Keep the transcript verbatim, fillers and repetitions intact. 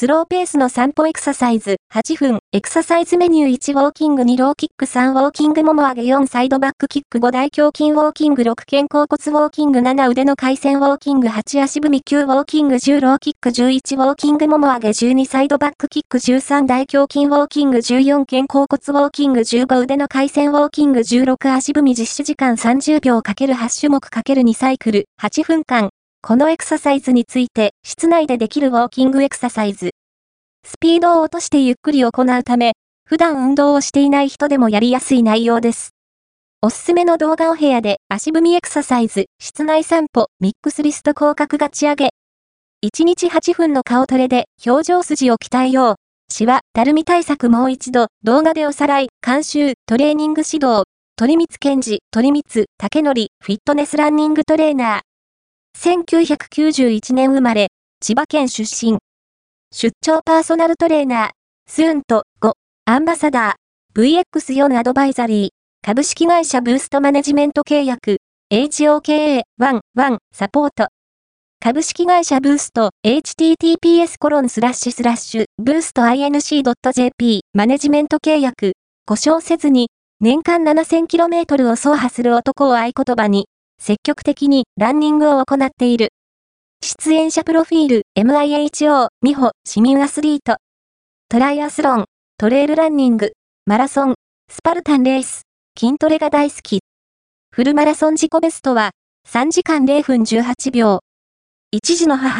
スローペースの散歩エクササイズ、はちふん、エクササイズメニューいちウォーキングにローキックさんウォーキングもも上げよんサイドバックキックご大胸筋ウォーキングろく肩甲骨ウォーキングなな腕の回旋ウォーキングはち足踏みきゅうウォーキングじゅうローキックじゅういちウォーキングもも上げじゅうにサイドバックキックじゅうさん大胸筋ウォーキングじゅうよん肩甲骨ウォーキングじゅうご腕の回旋ウォーキングじゅうろく足踏み実施時間さんじゅうびょう ×はち 種目 ×に サイクルはちふんかん。このエクササイズについて、室内でできるウォーキングエクササイズ。スピードを落としてゆっくり行うため、普段運動をしていない人でもやりやすい内容です。おすすめの動画お部屋で足踏みエクササイズ、室内散歩、ミックスリスト広角ガチ上げ。いちにちはちふんの顔トレで表情筋を鍛えよう。シワ、たるみ対策もう一度、動画でおさらい、監修、トレーニング指導、鳥光健二、鳥光、竹則、フィットネスランニングトレーナー。せんきゅうひゃくきゅうじゅういちねん生まれ、千葉県出身。出張パーソナルトレーナー、スーントファイブ、アンバサダー、ブイエックスフォー アドバイザリー、株式会社ブーストマネジメント契約、ホカ ワン ワンサポート。株式会社ブースト、エイチティーティーピーエスコロンスラッシュスラッシュブーストアイエヌシードットジェーピー マネジメント契約、故障せずに、年間 ななせんキロメートル を走破する男を合言葉に、積極的にランニングを行っている。出演者プロフィール、ミホ、ミホ、市民アスリート。トライアスロン、トレイルランニング、マラソン、スパルタンレース、筋トレが大好き。フルマラソン自己ベストは、さんじかんれいふんじゅうはちびょう。一児の母、